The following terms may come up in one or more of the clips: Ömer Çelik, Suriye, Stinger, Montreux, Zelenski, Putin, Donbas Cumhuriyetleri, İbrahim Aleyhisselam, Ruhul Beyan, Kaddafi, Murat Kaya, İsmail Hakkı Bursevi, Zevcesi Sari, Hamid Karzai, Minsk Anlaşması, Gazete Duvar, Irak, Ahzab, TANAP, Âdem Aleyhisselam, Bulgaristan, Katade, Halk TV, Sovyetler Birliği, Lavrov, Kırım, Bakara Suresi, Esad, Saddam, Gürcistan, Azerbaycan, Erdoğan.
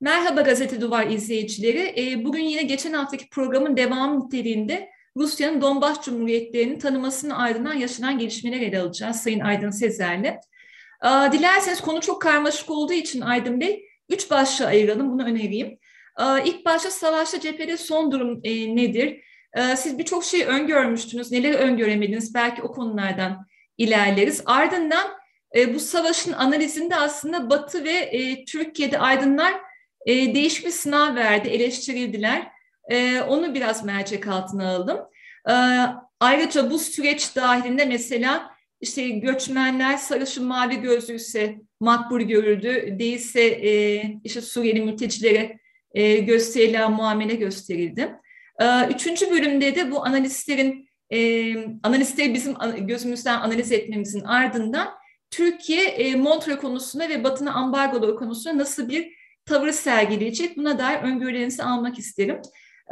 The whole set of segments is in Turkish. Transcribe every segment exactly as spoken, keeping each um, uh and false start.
Merhaba Gazete Duvar izleyicileri. Bugün yine geçen haftaki programın devamı niteliğinde Rusya'nın Donbas Cumhuriyetlerini tanımasının ardından yaşanan gelişmeler ele alacağız Sayın Aydın Sezer'le. Dilerseniz konu çok karmaşık olduğu için Aydın Bey, üç başlığa ayıralım, bunu önereyim. İlk başta savaşta cephede son durum nedir? Siz birçok şeyi öngörmüştünüz, neleri öngöremediniz? Belki o konulardan ilerleriz. Ardından bu savaşın analizinde aslında Batı ve Türkiye'de aydınlar değişik bir sınav verdi, eleştirildiler. Onu biraz mercek altına alalım. Ayrıca bu süreç dahilinde mesela İşte göçmenler sarışın mavi gözlüyse makbul görüldü, değilse e, işte Suriyeli mültecilere e, gösterilen muamele gösterildi. E, üçüncü bölümde de bu analistlerin, e, analistleri bizim gözümüzden analiz etmemizin ardından Türkiye e, Montreux konusunda ve Batı'nın ambargoları konusunda nasıl bir tavır sergileyecek, buna dair öngörülerinizi almak isterim.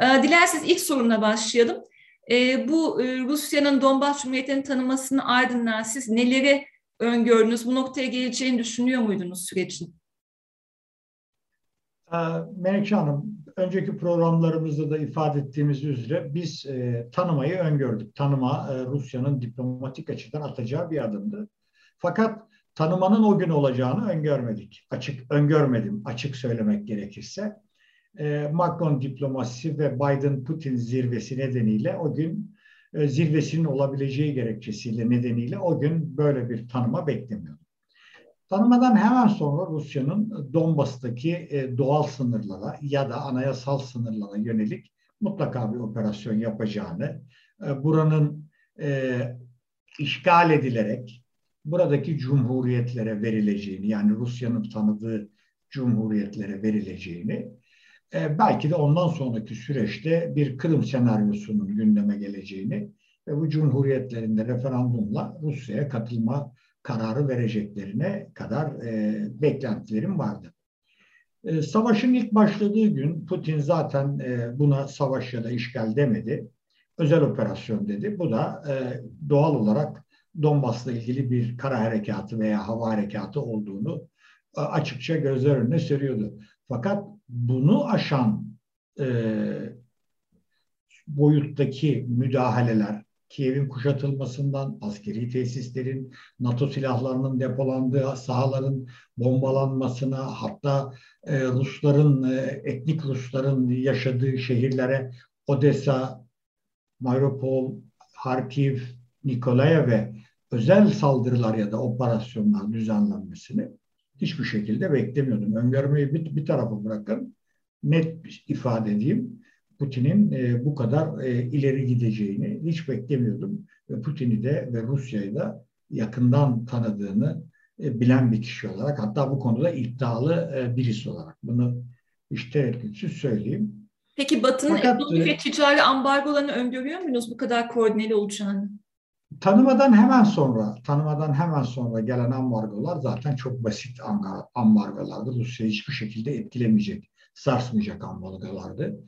E, dilerseniz ilk sorumla başlayalım. E, bu e, Rusya'nın Donbas Cumhuriyeti'nin tanımasının ardından siz neleri öngördünüz? Bu noktaya geleceğini düşünüyor muydunuz sürecin? E, Melekçe Hanım, önceki programlarımızda da ifade ettiğimiz üzere biz e, tanımayı öngördük. Tanıma e, Rusya'nın diplomatik açıdan atacağı bir adımdı. Fakat tanımanın o gün olacağını öngörmedik. Açık öngörmedim, açık söylemek gerekirse. Macron diplomasisi ve Biden-Putin zirvesi nedeniyle o gün zirvesinin olabileceği gerekçesiyle nedeniyle o gün böyle bir tanıma beklemiyordum. Tanımadan hemen sonra Rusya'nın Donbas'taki doğal sınırlara ya da anayasal sınırlara yönelik mutlaka bir operasyon yapacağını, buranın işgal edilerek buradaki cumhuriyetlere verileceğini, yani Rusya'nın tanıdığı cumhuriyetlere verileceğini, belki de ondan sonraki süreçte bir Kırım senaryosunun gündeme geleceğini ve bu cumhuriyetlerinde referandumla Rusya'ya katılma kararı vereceklerine kadar e, beklentilerim vardı. E, savaşın ilk başladığı gün Putin zaten e, buna savaş ya da işgal demedi, özel operasyon dedi. Bu da e, doğal olarak Donbas'la ilgili bir kara harekatı veya hava harekatı olduğunu e, açıkça gözler önüne seriyordu. Fakat bunu aşan e, boyuttaki müdahaleler, Kiev'in kuşatılmasından, askeri tesislerin, NATO silahlarının depolandığı sahaların bombalanmasına, hatta e, Rusların, e, etnik Rusların yaşadığı şehirlere, Odessa, Myropol, Harkiv, Nikolayev'e özel saldırılar ya da operasyonlar düzenlenmesini hiçbir şekilde beklemiyordum. Öngörmeyi bir, bir tarafa bırakın, net ifade edeyim. Putin'in e, bu kadar e, ileri gideceğini hiç beklemiyordum. Ve Putin'i de ve Rusya'yı da yakından tanıdığını e, bilen bir kişi olarak, hatta bu konuda iddialı e, birisi olarak bunu hiç tereddütsüz söyleyeyim. Peki Batı'nın ekonomik ve ticari ambargolarını öngörüyor musunuz bu kadar koordineli olacağını? Tanımadan hemen sonra, tanımadan hemen sonra gelen ambargolar zaten çok basit ambargolardı. Rusya'yı hiçbir şekilde etkilemeyecek, sarsmayacak ambargolardı.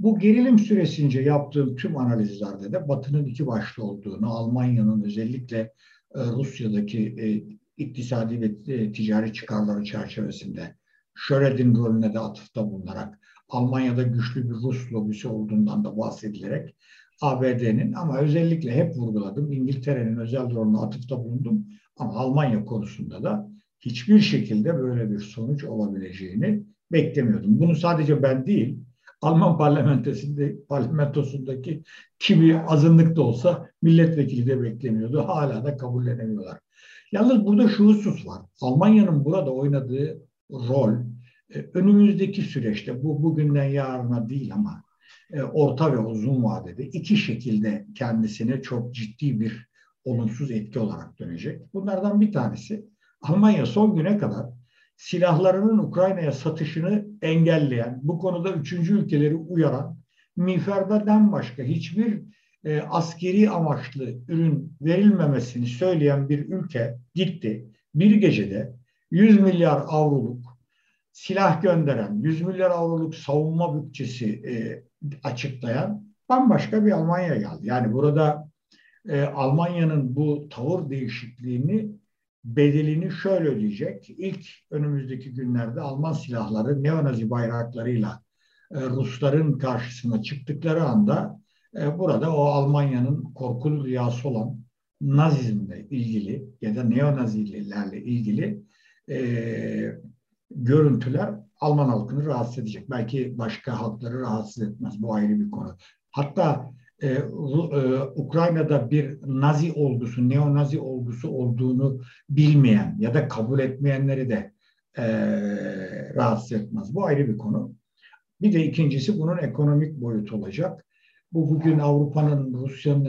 Bu gerilim süresince yaptığım tüm analizlerde de Batı'nın iki başlı olduğunu, Almanya'nın özellikle Rusya'daki iktisadi ve ticari çıkarları çerçevesinde Schröder'in rolüne de atıfta bulunarak, Almanya'da güçlü bir Rus lobisi olduğundan da bahsedilerek, A B D'nin ama özellikle hep vurguladım, İngiltere'nin özel rolüne atıfta bulundum ama Almanya konusunda da hiçbir şekilde böyle bir sonuç olabileceğini beklemiyordum. Bunu sadece ben değil, Alman parlamentosundaki, parlamentosundaki kimi azınlık da olsa milletvekili de beklemiyordu. Hala da kabullenemiyorlar. Yalnız burada şu husus var. Almanya'nın burada oynadığı rol önümüzdeki süreçte, bu bugünden yarına değil ama orta ve uzun vadede iki şekilde kendisine çok ciddi bir olumsuz etki olarak dönecek. Bunlardan bir tanesi, Almanya son güne kadar silahlarının Ukrayna'ya satışını engelleyen, bu konuda üçüncü ülkeleri uyaran, miğferden başka hiçbir e, askeri amaçlı ürün verilmemesini söyleyen bir ülke gitti. Bir gecede yüz milyar avroluk silah gönderen, yüz milyar avroluk savunma bütçesi e, açıklayan bambaşka bir Almanya geldi. Yani burada e, Almanya'nın bu tavır değişikliğini, bedelini şöyle ödeyecek. İlk önümüzdeki günlerde Alman silahları neonazi bayraklarıyla e, Rusların karşısına çıktıkları anda e, burada o Almanya'nın korkulu rüyası olan Nazizmle ilgili ya da neonazilerle ilgili e, görüntüler Alman halkını rahatsız edecek. Belki başka halkları rahatsız etmez. Bu ayrı bir konu. Hatta e, e, Ukrayna'da bir Nazi olgusu, neonazi olgusu olduğunu bilmeyen ya da kabul etmeyenleri de e, rahatsız etmez. Bu ayrı bir konu. Bir de ikincisi bunun ekonomik boyutu olacak. Bu bugün Avrupa'nın Rusya'nın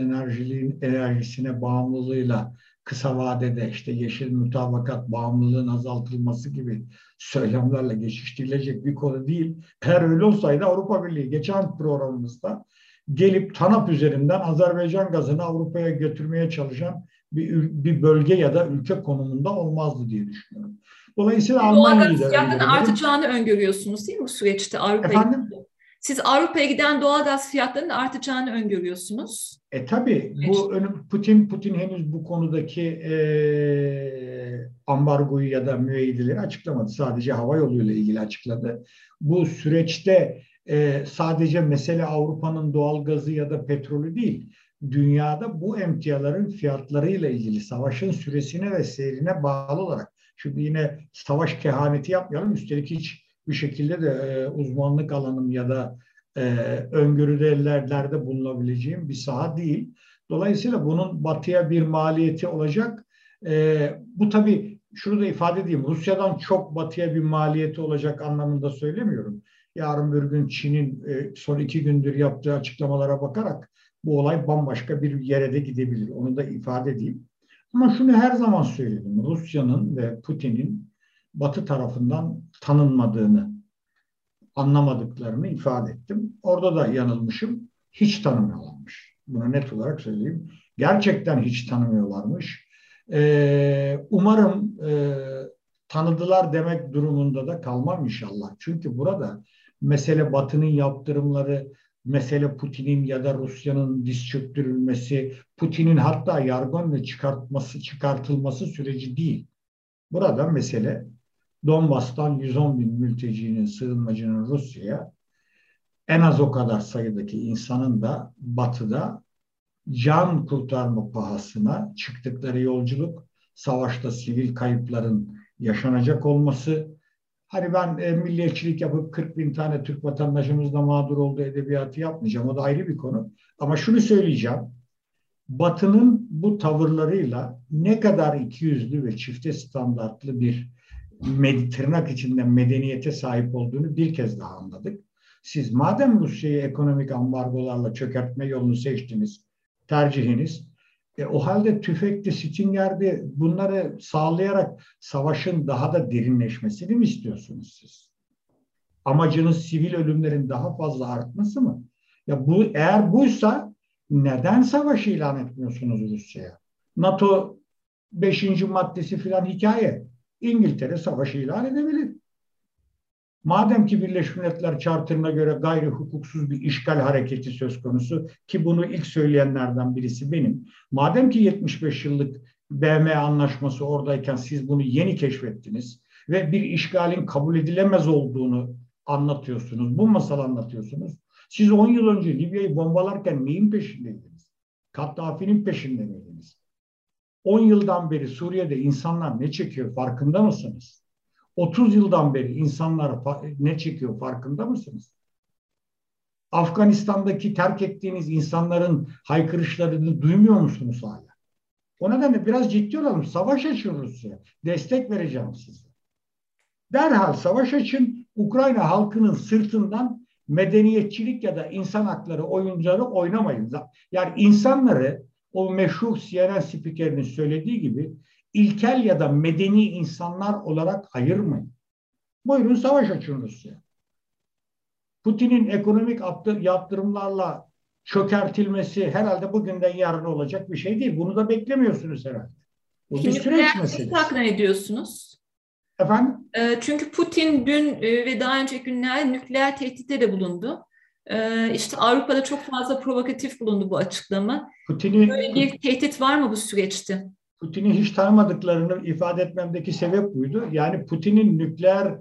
enerjisine bağımlılığıyla kısa vadede işte yeşil mutabakat bağımlılığın azaltılması gibi söylemlerle geçiştirilecek bir konu değil. Eğer öyle olsaydı Avrupa Birliği geçen programımızda gelip TANAP üzerinden Azerbaycan gazını Avrupa'ya götürmeye çalışan bir, bir bölge ya da ülke konumunda olmazdı diye düşünüyorum. Dolayısıyla Almanya'yı da öngörüyorum. Artacağını öngörüyorsunuz değil mi bu süreçte Avrupa'ya? Efendim? Siz Avrupa'ya giden doğalgaz fiyatlarının artacağını öngörüyorsunuz. E tabii bu Putin Putin henüz bu konudaki e, ambargoyu ya da müeyyideleri açıklamadı. Sadece hava yoluyla ilgili açıkladı. Bu süreçte e, sadece mesele Avrupa'nın doğalgazı ya da petrolü değil. Dünyada bu emtiaların fiyatlarıyla ilgili savaşın süresine ve seyrine bağlı olarak. Şimdi yine savaş kehaneti yapmayalım. Üstelik hiç bir şekilde de e, uzmanlık alanım ya da e, öngörülerde bulunabileceğim bir saha değil. Dolayısıyla bunun batıya bir maliyeti olacak. E, bu tabii şunu da ifade edeyim. Rusya'dan çok batıya bir maliyeti olacak anlamında söylemiyorum. Yarın bir gün Çin'in e, son iki gündür yaptığı açıklamalara bakarak bu olay bambaşka bir yere de gidebilir. Onu da ifade edeyim. Ama şunu her zaman söyledim. Rusya'nın ve Putin'in Batı tarafından tanınmadığını, anlamadıklarını ifade ettim. Orada da yanılmışım. Hiç tanımıyorlarmış. Bunu net olarak söyleyeyim. Gerçekten hiç tanımıyorlarmış. Ee, umarım e, tanıdılar demek durumunda da kalmam inşallah. Çünkü burada mesele Batı'nın yaptırımları, mesele Putin'in ya da Rusya'nın diz çöktürülmesi, Putin'in hatta yargı ve çıkartması, çıkartılması süreci değil. Burada mesele Donbas'tan yüz on bin mültecinin, sığınmacının Rusya'ya, en az o kadar sayıdaki insanın da Batı'da can kurtarma pahasına çıktıkları yolculuk, savaşta sivil kayıpların yaşanacak olması. Hani ben e, milliyetçilik yapıp kırk bin tane Türk vatandaşımızla mağdur olduğu edebiyatı yapmayacağım. O da ayrı bir konu. Ama şunu söyleyeceğim. Batı'nın bu tavırlarıyla ne kadar ikiyüzlü ve çifte standartlı bir Med, tırnak içinde medeniyete sahip olduğunu bir kez daha anladık. Siz madem Rusya'yı ekonomik ambargolarla çökertme yolunu seçtiniz, tercihiniz, e, o halde tüfekte, Stinger'de bunları sağlayarak savaşın daha da derinleşmesini mi istiyorsunuz siz? Amacınız sivil ölümlerin daha fazla artması mı? Ya bu, eğer buysa neden savaşı ilan etmiyorsunuz Rusya'ya? NATO beşinci maddesi filan hikaye. İngiltere savaşı ilan edebilir. Madem ki Birleşmiş Milletler Çartırına göre gayri hukuksuz bir işgal hareketi söz konusu ki bunu ilk söyleyenlerden birisi benim. Madem ki yetmiş beş yıllık B M anlaşması oradayken siz bunu yeni keşfettiniz ve bir işgalin kabul edilemez olduğunu anlatıyorsunuz. Bu masal anlatıyorsunuz. Siz on yıl önce Libya'yı bombalarken neyin peşindeydiniz? Kaddafi'nin peşinde miydiniz? on yıldan beri Suriye'de insanlar ne çekiyor farkında mısınız? otuz yıldan beri insanlar ne çekiyor farkında mısınız? Afganistan'daki terk ettiğiniz insanların haykırışlarını duymuyor musunuz hala? O nedenle biraz ciddi olalım. Savaş açın Rusya'ya. Destek vereceğim size. Derhal savaş açın. Ukrayna halkının sırtından medeniyetçilik ya da insan hakları oyuncuları oynamayın. Yani insanları o meşhur C N N spikerinin söylediği gibi ilkel ya da medeni insanlar olarak ayırmayın. Buyurun savaş açın Rusya. Putin'in ekonomik yaptırımlarla çökertilmesi herhalde bugünden yarına olacak bir şey değil. Bunu da beklemiyorsunuz herhalde. Bu bir süreç meselesi. Siz takdir ediyorsunuz. Efendim? Çünkü Putin dün ve daha önceki günler nükleer tehditte de bulundu. İşte Avrupa'da çok fazla provokatif bulundu bu açıklama. Putin'i, böyle bir tehdit var mı bu süreçte? Putin'i hiç tanımadıklarını ifade etmemdeki sebep buydu. Yani Putin'in nükleer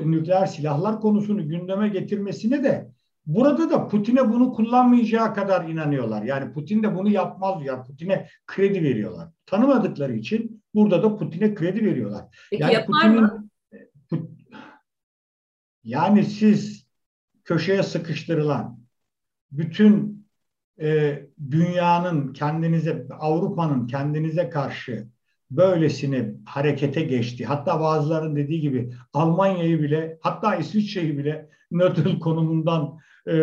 nükleer silahlar konusunu gündeme getirmesine de burada da Putin'e bunu kullanmayacağı kadar inanıyorlar. Yani Putin de bunu yapmaz ya. Putin'e kredi veriyorlar. Tanımadıkları için burada da Putin'e kredi veriyorlar. Peki yani yapar mı? Yani siz köşeye sıkıştırılan bütün e, dünyanın kendinize, Avrupa'nın kendinize karşı böylesine harekete geçti. Hatta bazılarının dediği gibi Almanya'yı bile, hatta İsviçre'yi bile nötr konumundan e,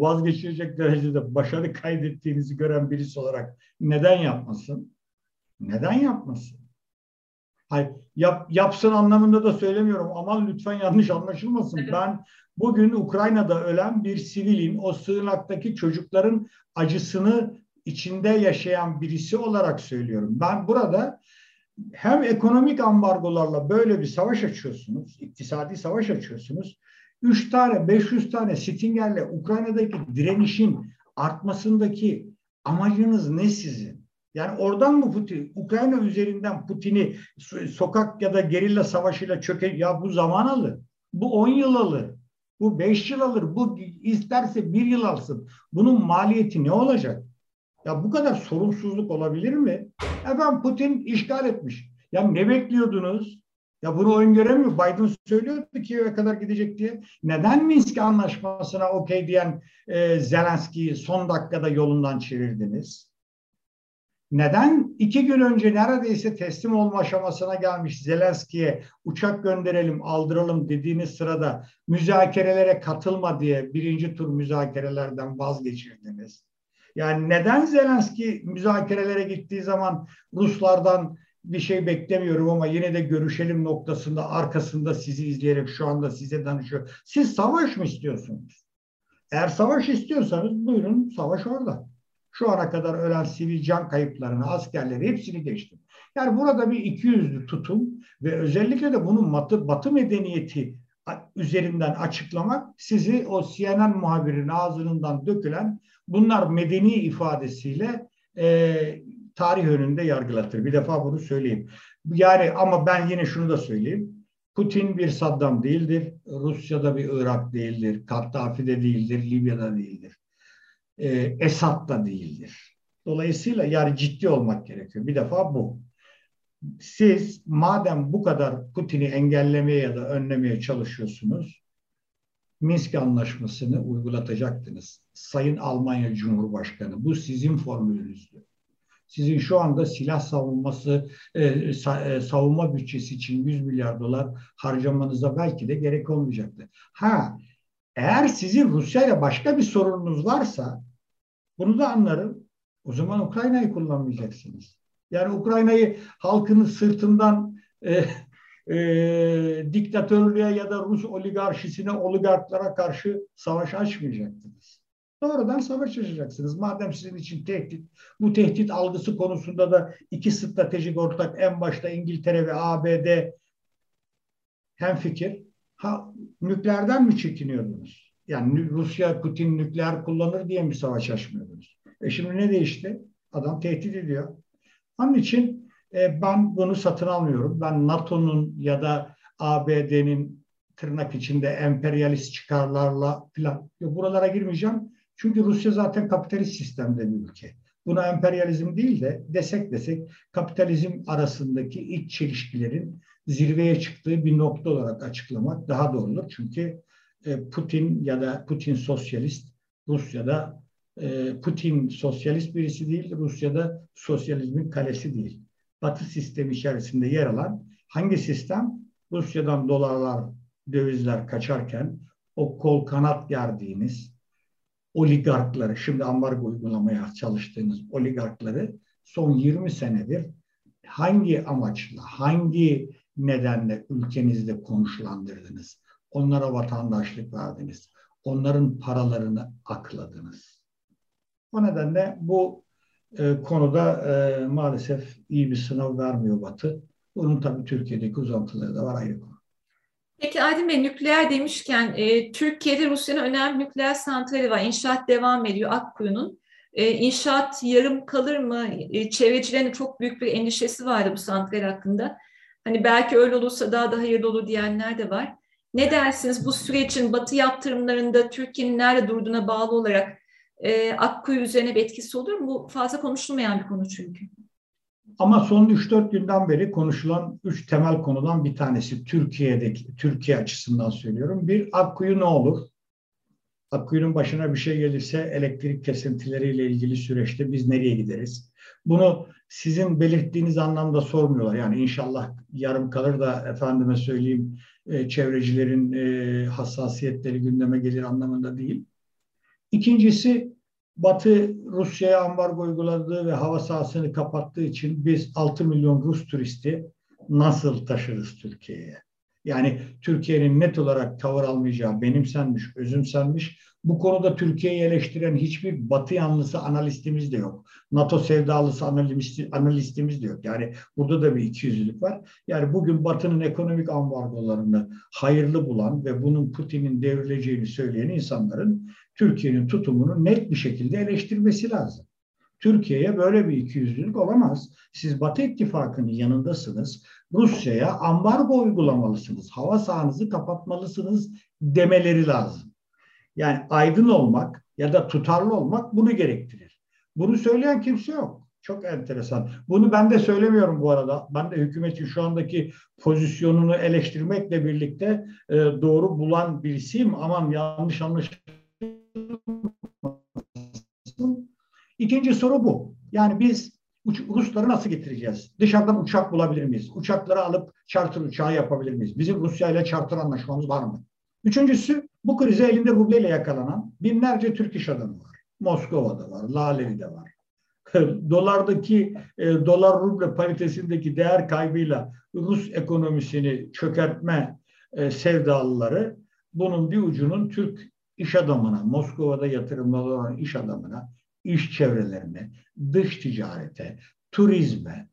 vazgeçilecek derecede başarı kaydettiğinizi gören birisi olarak neden yapmasın? Neden yapmasın? Hayır, yap, yapsın anlamında da söylemiyorum. Aman lütfen yanlış anlaşılmasın. Evet. Ben bugün Ukrayna'da ölen bir sivilin, o sığınaktaki çocukların acısını içinde yaşayan birisi olarak söylüyorum. Ben burada hem ekonomik ambargolarla böyle bir savaş açıyorsunuz, iktisadi savaş açıyorsunuz. Üç tane, beş yüz tane Stinger'le Ukrayna'daki direnişin artmasındaki amacınız ne sizin? Yani oradan mı Putin, Ukrayna üzerinden Putin'i sokak ya da gerilla savaşıyla çöker? Ya bu zaman alır, bu on yıl alır, bu beş yıl alır, bu isterse bir yıl alsın. Bunun maliyeti ne olacak? Ya bu kadar sorumsuzluk olabilir mi? Efendim Putin işgal etmiş. Ya ne bekliyordunuz? Ya bunu oyun göremiyor. Biden söylüyordu Kiev'e kadar gidecek diye. Neden Minsk Anlaşması'na okey diyen e, Zelenski'yi son dakikada yolundan çevirdiniz? Neden iki gün önce neredeyse teslim olma aşamasına gelmiş Zelenski'ye uçak gönderelim, aldıralım dediğiniz sırada müzakerelere katılma diye birinci tur müzakerelerden vazgeçirdiniz? Yani neden Zelenski müzakerelere gittiği zaman Ruslardan bir şey beklemiyorum ama yine de görüşelim noktasında arkasında sizi izleyerek şu anda size danışıyor? Siz savaş mı istiyorsunuz? Eğer savaş istiyorsanız buyurun savaş orada. Şu ana kadar ölen sivil can kayıplarını, askerleri hepsini geçtim. Yani burada bir ikiyüzlü tutum ve özellikle de bunun batı, batı medeniyeti üzerinden açıklamak sizi o C N N muhabirinin ağzından dökülen bunlar medeni ifadesiyle e, tarih önünde yargılatır. Bir defa bunu söyleyeyim. Yani ama ben yine şunu da söyleyeyim. Putin bir Saddam değildir. Rusya'da bir Irak değildir. Kaddafi de değildir. Libya'da değildir. E, Esad da değildir. Dolayısıyla yani ciddi olmak gerekiyor. Bir defa bu. Siz madem bu kadar Putin'i engellemeye ya da önlemeye çalışıyorsunuz, Minsk Anlaşması'nı uygulatacaktınız. Sayın Almanya Cumhurbaşkanı, bu sizin formülünüzdü. Sizin şu anda silah savunması, e, savunma bütçesi için yüz milyar dolar harcamanıza belki de gerek olmayacaktı. Ha, eğer sizin Rusya'yla başka bir sorununuz varsa, bunu da anlarım. O zaman Ukrayna'yı kullanmayacaksınız. Yani Ukrayna'yı halkının sırtından e, e, diktatörlüğe ya da Rus oligarşisine, oligarklara karşı savaş açmayacaktınız. Doğrudan savaş açacaksınız. Madem sizin için tehdit, bu tehdit algısı konusunda da iki stratejik ortak en başta İngiltere ve A B D hemfikir. Ha, nükleerden mi çekiniyordunuz? Yani Rusya, Putin nükleer kullanır diye mi savaş açmıyordunuz? E şimdi ne değişti? Adam tehdit ediyor. Onun için e, ben bunu satın almıyorum. Ben NATO'nun ya da A B D'nin tırnak içinde emperyalist çıkarlarla falan buralara girmeyeceğim. Çünkü Rusya zaten kapitalist sistemde bir ülke. Buna emperyalizm değil de desek desek kapitalizm arasındaki iç çelişkilerin zirveye çıktığı bir nokta olarak açıklamak daha doğru olur. Çünkü e, Putin ya da Putin sosyalist, Rusya'da Putin sosyalist birisi değil, Rusya'da sosyalizmin kalesi değil. Batı sistemi içerisinde yer alan hangi sistem? Rusya'dan dolarlar, dövizler kaçarken o kol kanat gerdiğiniz oligarkları, şimdi ambargo uygulamaya çalıştığınız oligarkları son yirmi senedir hangi amaçla, hangi nedenle ülkenizde konuşlandırdınız? Onlara vatandaşlık verdiniz. Onların paralarını akladınız. O nedenle bu e, konuda e, maalesef iyi bir sınav vermiyor Batı. Bunun tabii Türkiye'deki uzantıları da var ayrı konu. Peki Aydın Bey, nükleer demişken e, Türkiye'de Rusya'nın önemli nükleer santrali var. İnşaat devam ediyor Akkuyu'nun. E, inşaat yarım kalır mı? E, çevrecilerin çok büyük bir endişesi vardı bu santral hakkında. Hani belki öyle olursa daha da hayırlı olur diyenler de var. Ne dersiniz bu sürecin Batı yaptırımlarında Türkiye'nin nerede durduğuna bağlı olarak e, Akkuyu üzerine bir etkisi olur mu? Bu fazla konuşulmayan bir konu çünkü. Ama son üç dört günden beri konuşulan üç temel konudan bir tanesi Türkiye'deki, Türkiye açısından söylüyorum. Bir, Akkuyu ne olur? Akkuyu'nun başına bir şey gelirse elektrik kesintileriyle ilgili süreçte biz nereye gideriz? Bunu sizin belirttiğiniz anlamda sormuyorlar. Yani inşallah yarım kalır da efendime söyleyeyim çevrecilerin hassasiyetleri gündeme gelir anlamında değil. İkincisi, Batı Rusya'ya ambargo uyguladığı ve hava sahasını kapattığı için biz altı milyon Rus turisti nasıl taşırız Türkiye'ye? Yani Türkiye'nin net olarak tavır almayacağı benimsenmiş, özümsenmiş. Bu konuda Türkiye'yi eleştiren hiçbir Batı yanlısı analistimiz de yok. NATO sevdalısı analistimiz de yok. Yani burada da bir ikiyüzlülük var. Yani bugün Batı'nın ekonomik ambargolarını hayırlı bulan ve bunun Putin'in devrileceğini söyleyen insanların Türkiye'nin tutumunu net bir şekilde eleştirmesi lazım. Türkiye'ye böyle bir ikiyüzlülük olamaz. Siz Batı ittifakının yanındasınız. Rusya'ya ambargo uygulamalısınız. Hava sahanızı kapatmalısınız demeleri lazım. Yani aydın olmak ya da tutarlı olmak bunu gerektirir. Bunu söyleyen kimse yok. Çok enteresan. Bunu ben de söylemiyorum bu arada. Ben de hükümetin şu andaki pozisyonunu eleştirmekle birlikte e, doğru bulan birisiyim. Aman yanlış anlaşılmasın. İkinci soru bu. Yani biz Rusları nasıl getireceğiz? Dışarıdan uçak bulabilir miyiz? Uçakları alıp charter uçağı yapabilir miyiz? Bizim Rusya ile charter anlaşmamız var mı? Üçüncüsü, bu krize elinde rubleyle yakalanan binlerce Türk iş adamı var. Moskova'da var, Laleli'de var. Dolardaki, e, dolar ruble paritesindeki değer kaybıyla Rus ekonomisini çökertme e, sevdalıları, bunun bir ucunun Türk iş adamına, Moskova'da yatırımları olan iş adamına, iş çevrelerine, dış ticarete, turizme,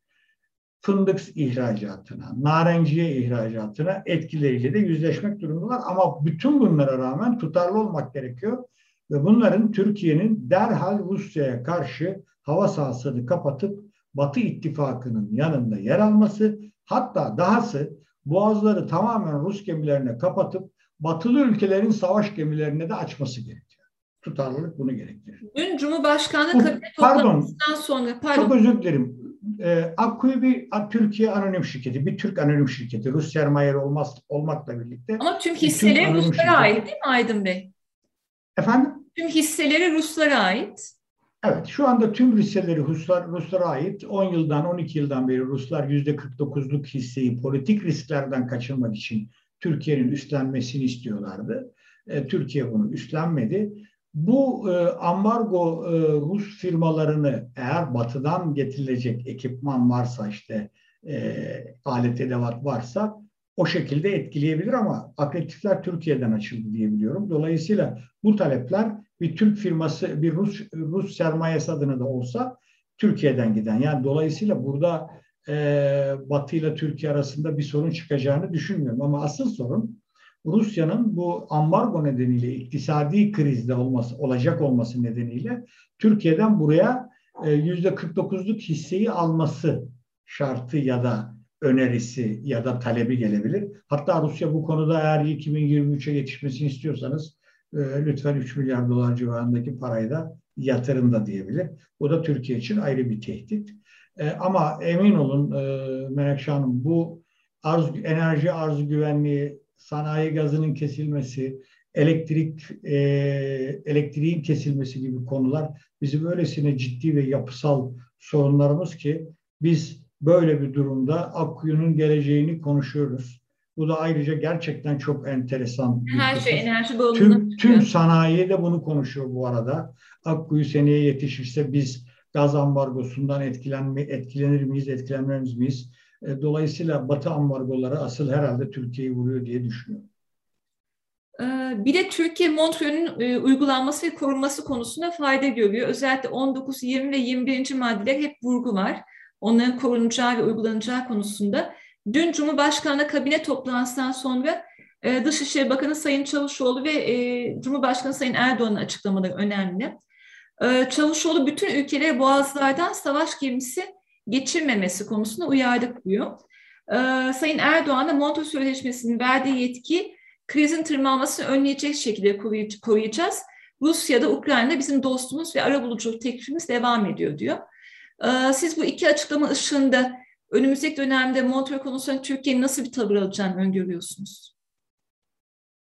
fındık ihracatına, narenciye ihracatına etkileriyle de yüzleşmek durumundalar. Ama bütün bunlara rağmen tutarlı olmak gerekiyor. Ve bunların Türkiye'nin derhal Rusya'ya karşı hava sahasını kapatıp Batı ittifakının yanında yer alması, hatta dahası boğazları tamamen Rus gemilerine kapatıp Batılı ülkelerin savaş gemilerine de açması gerekiyor. Tutarlılık bunu gerektirir. Dün Cumhurbaşkanı kabine toplantısından sonra... Pardon. Çok özür dilerim. E, Akkuyu bir Türkiye anonim şirketi, bir Türk anonim şirketi. Rus sermayeli olmaz, olmakla birlikte... Ama tüm hisseleri Ruslara ait değil mi Aydın Bey? Efendim? Tüm hisseleri Ruslara ait. Evet, şu anda tüm hisseleri Ruslar, Ruslara ait. on yıldan on iki yıldan beri Ruslar yüzde kırk dokuzluk hisseyi politik risklerden kaçınmak için Türkiye'nin üstlenmesini istiyorlardı. E, Türkiye bunu üstlenmedi. Bu e, ambargo e, Rus firmalarını eğer Batı'dan getirilecek ekipman varsa, işte e, alet edevat varsa o şekilde etkileyebilir, ama akreditasyonlar Türkiye'den açıldı diye biliyorum. Dolayısıyla bu talepler bir Türk firması, bir Rus Rus sermayesi adına da olsa Türkiye'den giden. Yani dolayısıyla burada e, Batı ile Türkiye arasında bir sorun çıkacağını düşünmüyorum, ama asıl sorun Rusya'nın bu ambargo nedeniyle iktisadi krizde olması, olacak olması nedeniyle Türkiye'den buraya yüzde kırk dokuzluk hisseyi alması şartı ya da önerisi ya da talebi gelebilir. Hatta Rusya bu konuda eğer iki bin yirmi üçe yetişmesini istiyorsanız lütfen üç milyar dolar civarındaki parayı da yatırın da diyebilir. Bu da Türkiye için ayrı bir tehdit. Ama emin olun Menekşe Hanım, bu arz, enerji arz güvenliği, sanayi gazının kesilmesi, elektrik e, elektriğin kesilmesi gibi konular bizim öylesine ciddi ve yapısal sorunlarımız ki biz böyle bir durumda Akkuyu'nun geleceğini konuşuyoruz. Bu da ayrıca gerçekten çok enteresan. Her şey kısım. Enerji bağımlı. Tüm, tüm sanayi de bunu konuşuyor bu arada. Akkuyu seneye yetişirse biz gaz ambargosundan etkilenme, etkilenir miyiz, etkilenmez miyiz? Dolayısıyla Batı ambargoları asıl herhalde Türkiye'yi vuruyor diye düşünüyorum. Bir de Türkiye Montreux'un uygulanması ve korunması konusunda fayda görüyor. Özellikle on dokuz, yirmi ve yirmi birinci maddeler hep vurgu var. Onların korunacağı ve uygulanacağı konusunda. Dün Cumhurbaşkanı'na kabine toplantısından sonra e, Dışişleri Bakanı Sayın Çavuşoğlu ve e, Cumhurbaşkanı Sayın Erdoğan'ın açıklamaları önemli. E, Çavuşoğlu bütün ülkelere boğazlardan savaş gemisi geçirmemesi konusunda uyardık diyor. E, Sayın Erdoğan da Montreux Sözleşmesi'nin verdiği yetki krizin tırmanmasını önleyecek şekilde koruyacağız. Rusya'da, Ukrayna'da bizim dostumuz ve arabulucu teklifimiz devam ediyor diyor. E, siz bu iki açıklama ışığında önümüzdeki dönemde Montreux konusunda Türkiye'nin nasıl bir tavır alacağını öngörüyorsunuz?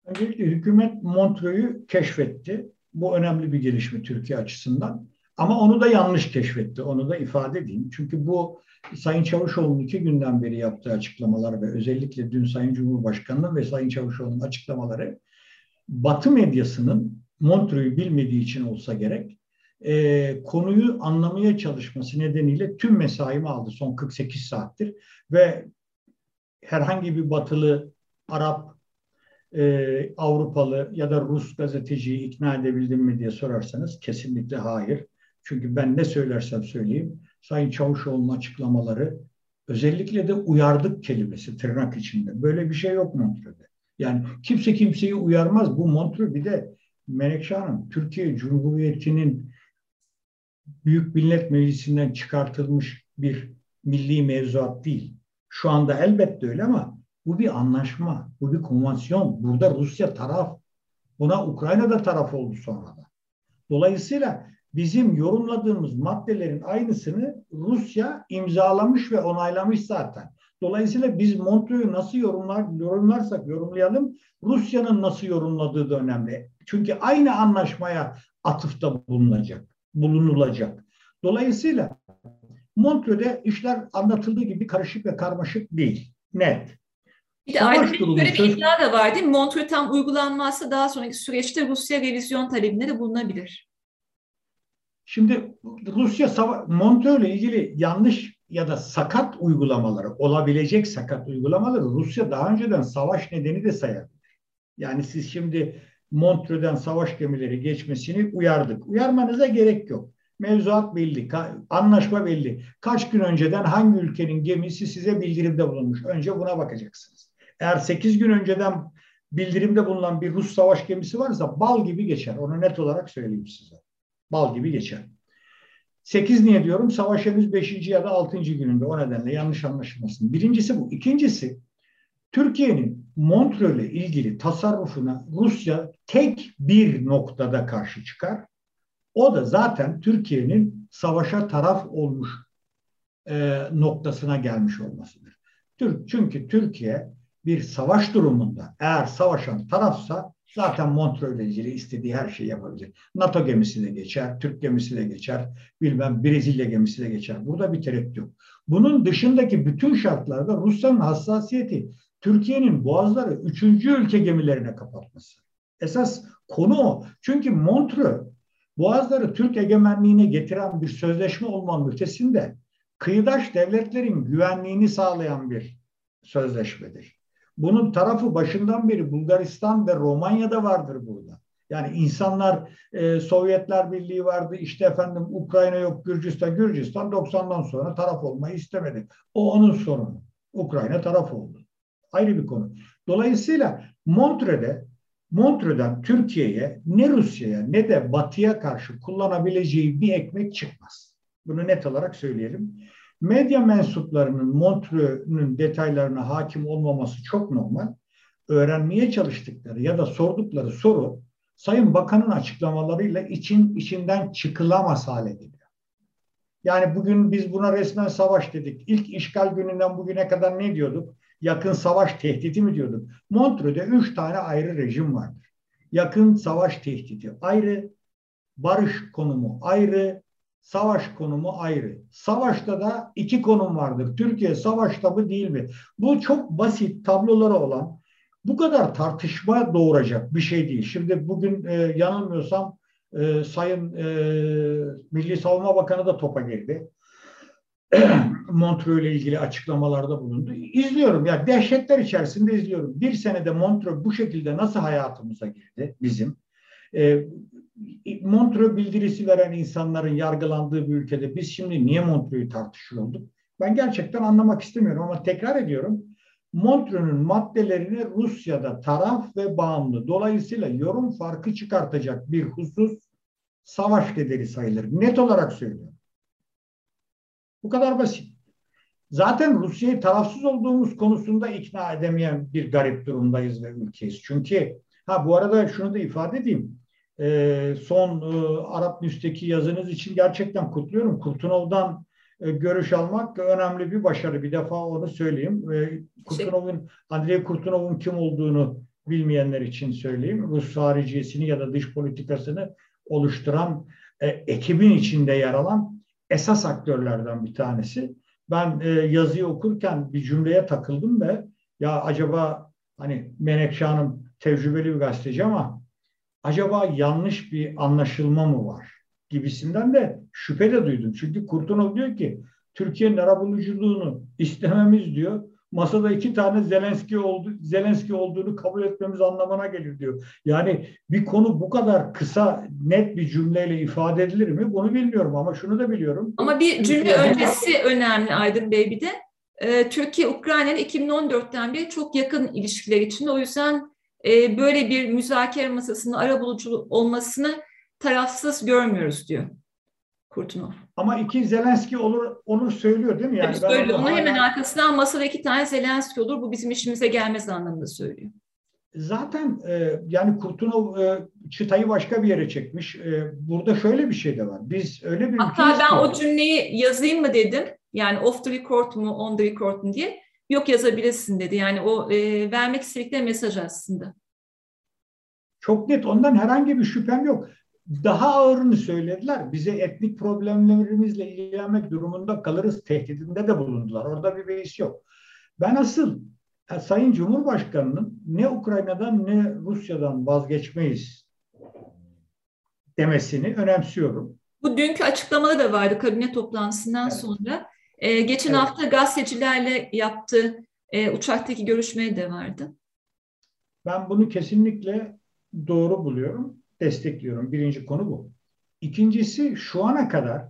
Öncelikle hükümet Montreux'u keşfetti. Bu önemli bir gelişme Türkiye açısından. Ama onu da yanlış keşfetti. Onu da ifade edeyim. Çünkü bu Sayın Çavuşoğlu'nun iki günden beri yaptığı açıklamalar ve özellikle dün Sayın Cumhurbaşkanı'nın ve Sayın Çavuşoğlu'nun açıklamaları Batı medyasının Montreux'u bilmediği için olsa gerek E, konuyu anlamaya çalışması nedeniyle tüm mesaimi aldı son kırk sekiz saattir ve herhangi bir Batılı, Arap, e, Avrupalı ya da Rus gazeteciyi ikna edebildim mi diye sorarsanız kesinlikle hayır. Çünkü ben ne söylersem söyleyeyim Sayın Çavuşoğlu'nun açıklamaları, özellikle de uyardık kelimesi tırnak içinde. Böyle bir şey yok Montreux'de. Yani kimse kimseyi uyarmaz. Bu Montreux, bir de Menekşe Hanım, Türkiye Cumhuriyeti'nin Büyük Millet Meclisi'nden çıkartılmış bir milli mevzuat değil. Şu anda elbette öyle ama bu bir anlaşma, bu bir konvansiyon. Burada Rusya taraf, buna Ukrayna da taraf oldu sonradan. Dolayısıyla bizim yorumladığımız maddelerin aynısını Rusya imzalamış ve onaylamış zaten. Dolayısıyla biz Montreux'u nasıl yorumlar, yorumlarsak yorumlayalım, Rusya'nın nasıl yorumladığı da önemli. Çünkü aynı anlaşmaya atıfta bulunacak. bulunulacak. Dolayısıyla Montreux'de işler anlatıldığı gibi karışık ve karmaşık değil. Net. Bir de ayrıca böyle bir iddia da var değil mi? Montreux tam uygulanmazsa daha sonraki süreçte Rusya revizyon talebinde de bulunabilir. Şimdi Rusya Montreux'le ilgili yanlış ya da sakat uygulamaları, olabilecek sakat uygulamaları Rusya daha önceden savaş nedeni de sayabilir. Yani siz şimdi Montreux'den savaş gemileri geçmesini uyardık. Uyarmanıza gerek yok. Mevzuat belli, anlaşma belli. Kaç gün önceden hangi ülkenin gemisi size bildirimde bulunmuş? Önce buna bakacaksınız. Eğer sekiz gün önceden bildirimde bulunan bir Rus savaş gemisi varsa bal gibi geçer. Onu net olarak söyleyeyim size. Bal gibi geçer. sekiz niye diyorum? Savaş henüz beşinci ya da altıncı gününde. O nedenle yanlış anlaşılmasın. Birincisi bu. İkincisi, Türkiye'nin Montreux ile ilgili tasarrufuna Rusya tek bir noktada karşı çıkar. O da zaten Türkiye'nin savaşa taraf olmuş e, noktasına gelmiş olmasıdır. Çünkü Türkiye bir savaş durumunda eğer savaşan tarafsa zaten Montreux ile ilgili istediği her şeyi yapabilir. NATO gemisi de geçer, Türk gemisi de geçer, bilmem Brezilya gemisi de geçer. Burada bir tereddüt yok. Bunun dışındaki bütün şartlarda Rusya'nın hassasiyeti Türkiye'nin boğazları üçüncü ülke gemilerine kapatması. Esas konu o. Çünkü Montreux boğazları Türk egemenliğine getiren bir sözleşme olmanın ötesinde kıyıdaş devletlerin güvenliğini sağlayan bir sözleşmedir. Bunun tarafı başından beri Bulgaristan ve Romanya'da vardır burada. Yani insanlar, e, Sovyetler Birliği vardı, işte efendim Ukrayna yok, Gürcistan, Gürcistan doksandan sonra taraf olmayı istemedi. O onun sorunu. Ukrayna taraf oldu. Ayrı bir konu. Dolayısıyla Montreux'de, Montreux'den Türkiye'ye, ne Rusya'ya ne de Batı'ya karşı kullanabileceği bir ekmek çıkmaz. Bunu net olarak söyleyelim. Medya mensuplarının Montreux'un detaylarına hakim olmaması çok normal. Öğrenmeye çalıştıkları ya da sordukları soru Sayın Bakan'ın açıklamalarıyla için içinden çıkılamaz hale geliyor. Yani bugün biz buna resmen savaş dedik. İlk işgal gününden bugüne kadar ne diyorduk? Yakın savaş tehdidi mi diyorduk? Montreux'de üç tane ayrı rejim vardır. Yakın savaş tehdidi ayrı, barış konumu ayrı, savaş konumu ayrı. Savaşta da iki konum vardır. Türkiye savaşta mı değil mi? Bu çok basit tabloları olan, bu kadar tartışma doğuracak bir şey değil. Şimdi bugün e, yanılmıyorsam e, Sayın e, Milli Savunma Bakanı da topa girdi. Montreux ile ilgili açıklamalarda bulundu. İzliyorum ya, dehşetler içerisinde izliyorum. Bir senede Montreux bu şekilde nasıl hayatımıza girdi bizim? E, Montreux bildirisi veren insanların yargılandığı bir ülkede biz şimdi niye Montreux'u tartışıyor olduk? Ben gerçekten anlamak istemiyorum ama tekrar ediyorum. Montreux'un maddelerine Rusya'da taraf ve bağımlı, dolayısıyla yorum farkı çıkartacak bir husus savaş geliri sayılır. Net olarak söylüyorum. Bu kadar basit. Zaten Rusya'yı tarafsız olduğumuz konusunda ikna edemeyen bir garip durumdayız ve ülkeyiz. Çünkü ha bu arada şunu da ifade edeyim. Ee, son e, Arap News'teki yazınız için gerçekten kutluyorum. Kurtunov'dan e, görüş almak önemli bir başarı. Bir defa onu söyleyeyim. E, Kurtunov'un, Andrei Kurtunov'un kim olduğunu bilmeyenler için söyleyeyim. Rus hariciyesini ya da dış politikasını oluşturan e, ekibin içinde yer alan esas aktörlerden bir tanesi. Ben e, yazıyı okurken bir cümleye takıldım ve ya acaba hani Menekşe Hanım tecrübeli bir gazeteci ama acaba yanlış bir anlaşılma mı var gibisinden de şüphe de duydum. Çünkü Kurtunov diyor ki Türkiye'nin arabuluculuğunu istememiz diyor. Masada iki tane Zelenski oldu, Zelenski olduğunu kabul etmemiz anlamına gelir diyor. Yani bir konu bu kadar kısa, net bir cümleyle ifade edilir mi? Bunu bilmiyorum ama şunu da biliyorum. Ama bir cümle Türkiye... öncesi önemli Aydın Bey bir de. Ee, Türkiye, Ukrayna'nın iki bin on dörtten beri çok yakın ilişkiler içinde. O yüzden e, böyle bir müzakere masasının arabulucu olmasını tarafsız görmüyoruz diyor Kurtunov. Ama iki Zelenski olur, olur söylüyor değil mi? Yani evet, söylüyor. Onu hemen hala... arkasından masada iki tane Zelenski olur. Bu bizim işimize gelmez anlamında söylüyor. Zaten e, yani Kurtunov e, çıtayı başka bir yere çekmiş. E, burada şöyle bir şey de var. Biz öyle bir hatta ben o cümleyi yazayım mı dedim. Yani off the record mu, on the record mu diye. Yok yazabilirsin dedi. Yani o e, vermek istedikleri mesaj aslında. Çok net. Ondan herhangi bir şüphem yok. Daha ağırını söylediler. Bize etnik problemlerimizle ilgilenmek durumunda kalırız tehdidinde de bulundular. Orada bir beis yok. Ben asıl yani Sayın Cumhurbaşkanı'nın ne Ukrayna'dan ne Rusya'dan vazgeçmeyiz demesini önemsiyorum. Bu dünkü açıklamada da vardı kabine toplantısından evet. sonra. Ee, geçen evet. hafta gazetecilerle yaptığı e, uçaktaki görüşmeye de vardı. Ben bunu kesinlikle doğru buluyorum. Destekliyorum. Birinci konu bu. İkincisi şu ana kadar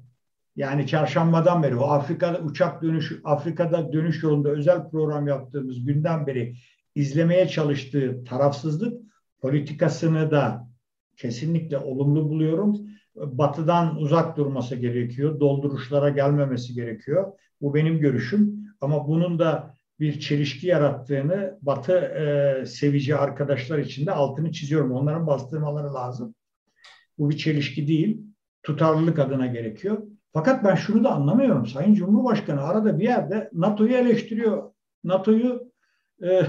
yani çarşambadan beri o Afrika'da uçak dönüşü, Afrika'da dönüş yolunda özel program yaptığımız günden beri izlemeye çalıştığı tarafsızlık politikasını da kesinlikle olumlu buluyorum. Batı'dan uzak durması gerekiyor. Dolduruşlara gelmemesi gerekiyor. Bu benim görüşüm. Ama bunun da bir çelişki yarattığını Batı e, sevici arkadaşlar için de altını çiziyorum. Onların bastırmaları lazım. Bu bir çelişki değil. Tutarlılık adına gerekiyor. Fakat ben şunu da anlamıyorum. Sayın Cumhurbaşkanı arada bir yerde NATO'yu eleştiriyor. NATO'yu e,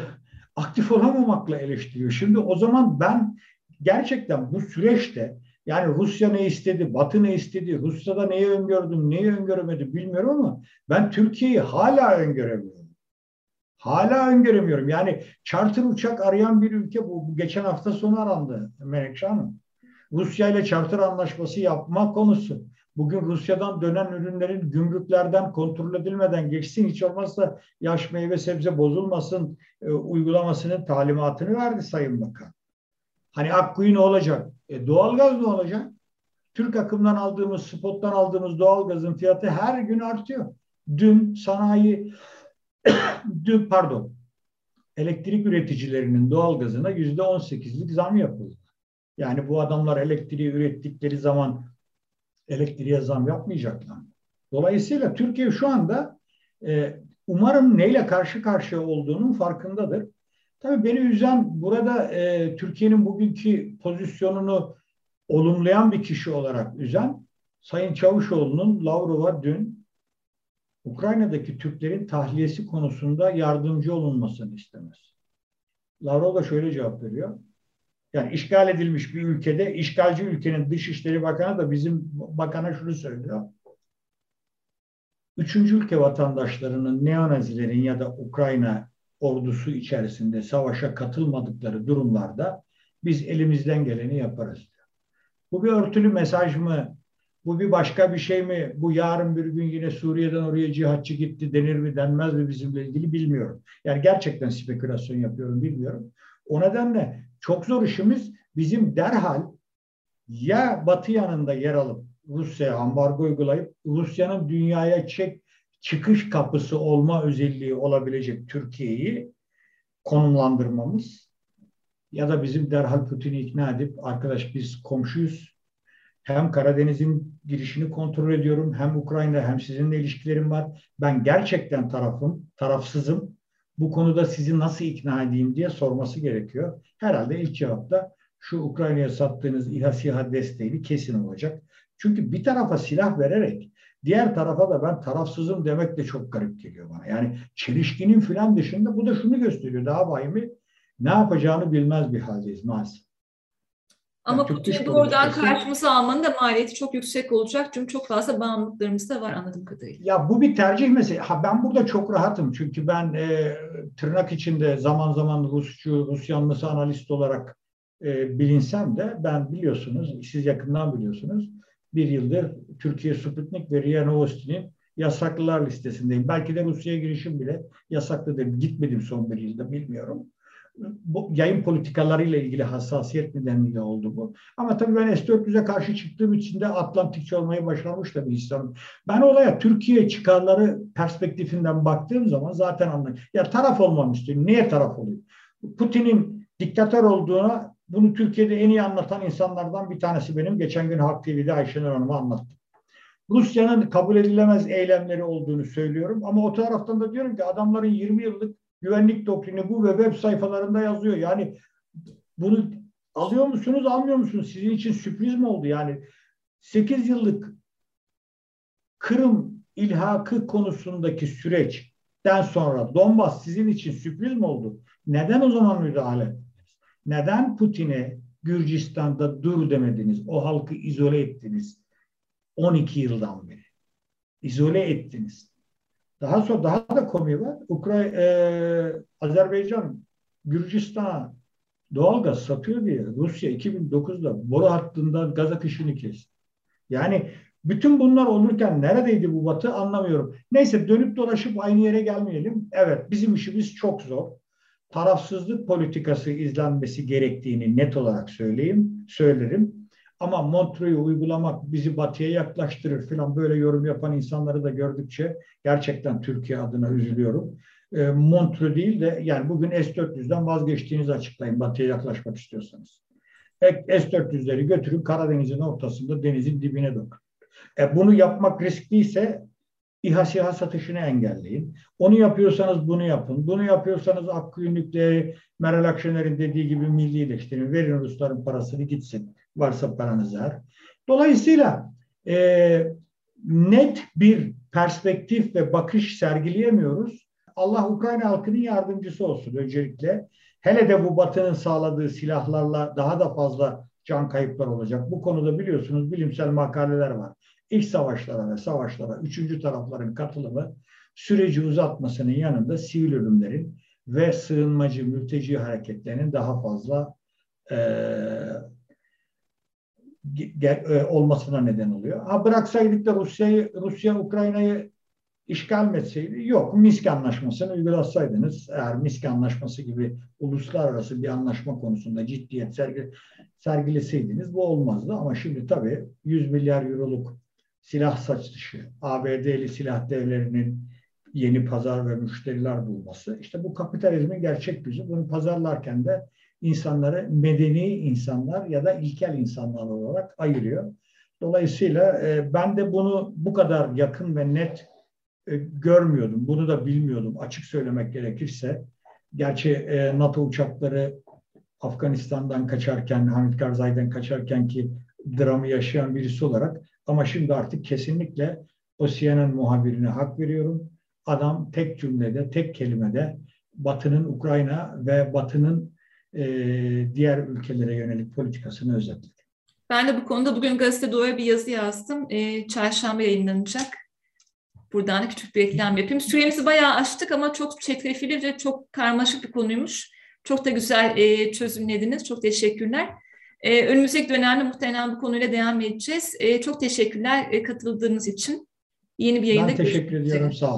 aktif olamamakla eleştiriyor. Şimdi o zaman ben gerçekten bu süreçte yani Rusya ne istedi, Batı ne istedi, Rusya'da neyi öngördüm, neyi öngöremedi bilmiyorum ama ben Türkiye'yi hala öngöremiyorum. Hala öngöremiyorum. Yani charter uçak arayan bir ülke bu. bu geçen hafta sonu arandı Menekşe Hanım. Rusya ile charter anlaşması yapma konusu. Bugün Rusya'dan dönen ürünlerin gümrüklerden kontrol edilmeden geçsin. Hiç olmazsa yaş meyve sebze bozulmasın e, uygulamasının talimatını verdi Sayın Bakan. Hani Akkuyu ne olacak? E, doğalgaz ne olacak? Türk akımdan aldığımız, spottan aldığımız doğalgazın fiyatı her gün artıyor. Dün sanayi... Dün pardon, elektrik üreticilerinin doğalgazına yüzde on sekizlik zam yapıldı. Yani bu adamlar elektriği ürettikleri zaman elektriğe zam yapmayacaklar. Dolayısıyla Türkiye şu anda e, umarım neyle karşı karşıya olduğunun farkındadır. Tabii beni üzen burada e, Türkiye'nin bugünkü pozisyonunu olumlayan bir kişi olarak üzen Sayın Çavuşoğlu'nun Lavrov'a dün Ukrayna'daki Türklerin tahliyesi konusunda yardımcı olunmasını istemez. Lavrov da şöyle cevap veriyor. Yani işgal edilmiş bir ülkede işgalci ülkenin Dışişleri Bakanı da bizim bakana şunu söylüyor. Üçüncü ülke vatandaşlarının neonazilerin ya da Ukrayna ordusu içerisinde savaşa katılmadıkları durumlarda biz elimizden geleni yaparız diyor. Bu bir örtülü mesaj mı? Bu bir başka bir şey mi? Bu yarın bir gün yine Suriye'den oraya cihatçı gitti denir mi denmez mi bizimle ilgili bilmiyorum. Yani gerçekten spekülasyon yapıyorum bilmiyorum. O nedenle çok zor işimiz bizim derhal ya Batı yanında yer alıp Rusya'ya ambargo uygulayıp Rusya'nın dünyaya çek, çıkış kapısı olma özelliği olabilecek Türkiye'yi konumlandırmamız ya da bizim derhal Putin'i ikna edip arkadaş biz komşuyuz, hem Karadeniz'in girişini kontrol ediyorum, hem Ukrayna hem sizinle ilişkilerim var, ben gerçekten tarafım, tarafsızım, bu konuda sizi nasıl ikna edeyim diye sorması gerekiyor. Herhalde ilk cevapta şu Ukrayna'ya sattığınız İHA SİHA desteğini kesin olacak. Çünkü bir tarafa silah vererek diğer tarafa da ben tarafsızım demek de çok garip geliyor bana. Yani çelişkinin filan dışında bu da şunu gösteriyor. Daha vahimi ne yapacağını bilmez bir haldeyiz maalesef. Ama Putin'in oradan karşımıza almanın da maliyeti çok yüksek olacak. Çünkü çok fazla bağımlılıklarımız da var anladığım kadarıyla. Ya bu bir tercih meselesi. Ha, ben burada çok rahatım. Çünkü ben e, tırnak içinde zaman zaman Rusçu, Rus yanlısı analist olarak e, bilinsem de ben biliyorsunuz, siz yakından biliyorsunuz. Bir yıldır Türkiye Sputnik ve R I A Novosti'nin yasaklılar listesindeyim. Belki de Rusya'ya girişim bile yasaklıdır. Gitmedim son bir yılda, bilmiyorum. Bu yayın politikalarıyla ilgili hassasiyet nedeniyle oldu bu. Ama tabii ben S dört yüze karşı çıktığım için de Atlantikçi olmayı başarmış tabii insanım. Ben olaya Türkiye çıkarları perspektifinden baktığım zaman zaten anladım. Ya taraf olmamıştı. Niye taraf oluyor? Putin'in diktatör olduğuna bunu Türkiye'de en iyi anlatan insanlardan bir tanesi benim. Geçen gün Halk T V'de Ayşenur Hanım'a anlattım. Rusya'nın kabul edilemez eylemleri olduğunu söylüyorum. Ama o taraftan da diyorum ki adamların yirmi yıllık güvenlik doktrini bu ve web sayfalarında yazıyor. Yani bunu alıyor musunuz, almıyor musunuz? Sizin için sürpriz mi oldu? Yani sekiz yıllık Kırım ilhakı konusundaki süreçten sonra Donbas sizin için sürpriz mi oldu? Neden o zaman müdahale? Neden Putin'e Gürcistan'da dur demediniz? O halkı izole ettiniz. on iki yıldan beri. İzole ettiniz. Daha sonra daha da komiği var. Ukrayna, e, Azerbaycan Gürcistan'a doğalgaz satıyor diye Rusya iki bin dokuzda boru hattından gaz akışını kesti. Yani bütün bunlar olurken neredeydi bu Batı anlamıyorum. Neyse dönüp dolaşıp aynı yere gelmeyelim. Evet, bizim işimiz çok zor. Tarafsızlık politikası izlenmesi gerektiğini net olarak söyleyeyim, söylerim. Ama Montreux'u uygulamak bizi batıya yaklaştırır falan böyle yorum yapan insanları da gördükçe gerçekten Türkiye adına üzülüyorum. E, Montreux değil de yani bugün S dört yüzden vazgeçtiğinizi açıklayın batıya yaklaşmak istiyorsanız. E, S dört yüzleri götürün Karadeniz'in ortasında denizin dibine dök. E, bunu yapmak riskliyse İHA SİHA satışını engelleyin. Onu yapıyorsanız bunu yapın. Bunu yapıyorsanız Akkuyu nükleeri Meral Akşener'in dediği gibi millileştirin. Verin Rusların parasını gitsin. Varsa paranız var. Dolayısıyla e, net bir perspektif ve bakış sergileyemiyoruz. Allah Ukrayna halkının yardımcısı olsun öncelikle. Hele de bu Batı'nın sağladığı silahlarla daha da fazla can kayıplar olacak. Bu konuda biliyorsunuz bilimsel makaleler var. İç savaşlara ve savaşlara üçüncü tarafların katılımı süreci uzatmasının yanında sivil ölümlerin ve sığınmacı, mülteci hareketlerinin daha fazla e, ge, e, olmasına neden oluyor. Ha bıraksaydık da Rusya'yı, Rusya Ukrayna'yı işgal etseydi, yok Minsk Anlaşması'nı uygulatsaydınız, eğer Minsk Anlaşması gibi uluslararası bir anlaşma konusunda ciddiyet sergi, sergileseydiniz bu olmazdı. Ama şimdi tabii yüz milyar euroluk silah satışı, A B D'li silah devlerinin yeni pazar ve müşteriler bulması. İşte bu kapitalizmin gerçek gücü. Bunu pazarlarken de insanları medeni insanlar ya da ilkel insanlar olarak ayırıyor. Dolayısıyla ben de bunu bu kadar yakın ve net görmüyordum. Bunu da bilmiyordum açık söylemek gerekirse. Gerçi NATO uçakları Afganistan'dan kaçarken, Hamid Karzai'den kaçarken ki dramı yaşayan birisi olarak. Ama şimdi artık kesinlikle o C N N muhabirine hak veriyorum. Adam tek cümlede, tek kelimede Batı'nın Ukrayna ve Batı'nın e, diğer ülkelere yönelik politikasını özetledi. Ben de bu konuda bugün Gazete Duvar'a bir yazı yazdım. E, çarşamba yayınlanacak. Buradan küçük bir reklam yapayım. Süremizi bayağı açtık ama çok çetrefilli ve çok karmaşık bir konuymuş. Çok da güzel e, çözümlediniz. Çok teşekkürler. Ee, önümüzdeki dönemde muhtemelen bu konuyla devam edeceğiz. Ee, çok teşekkürler e, katıldığınız için. Yeni bir yayında görüşmek üzere. Ben teşekkür ediyorum. Sağ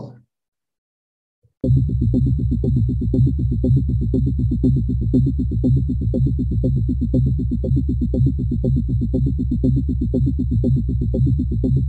olun.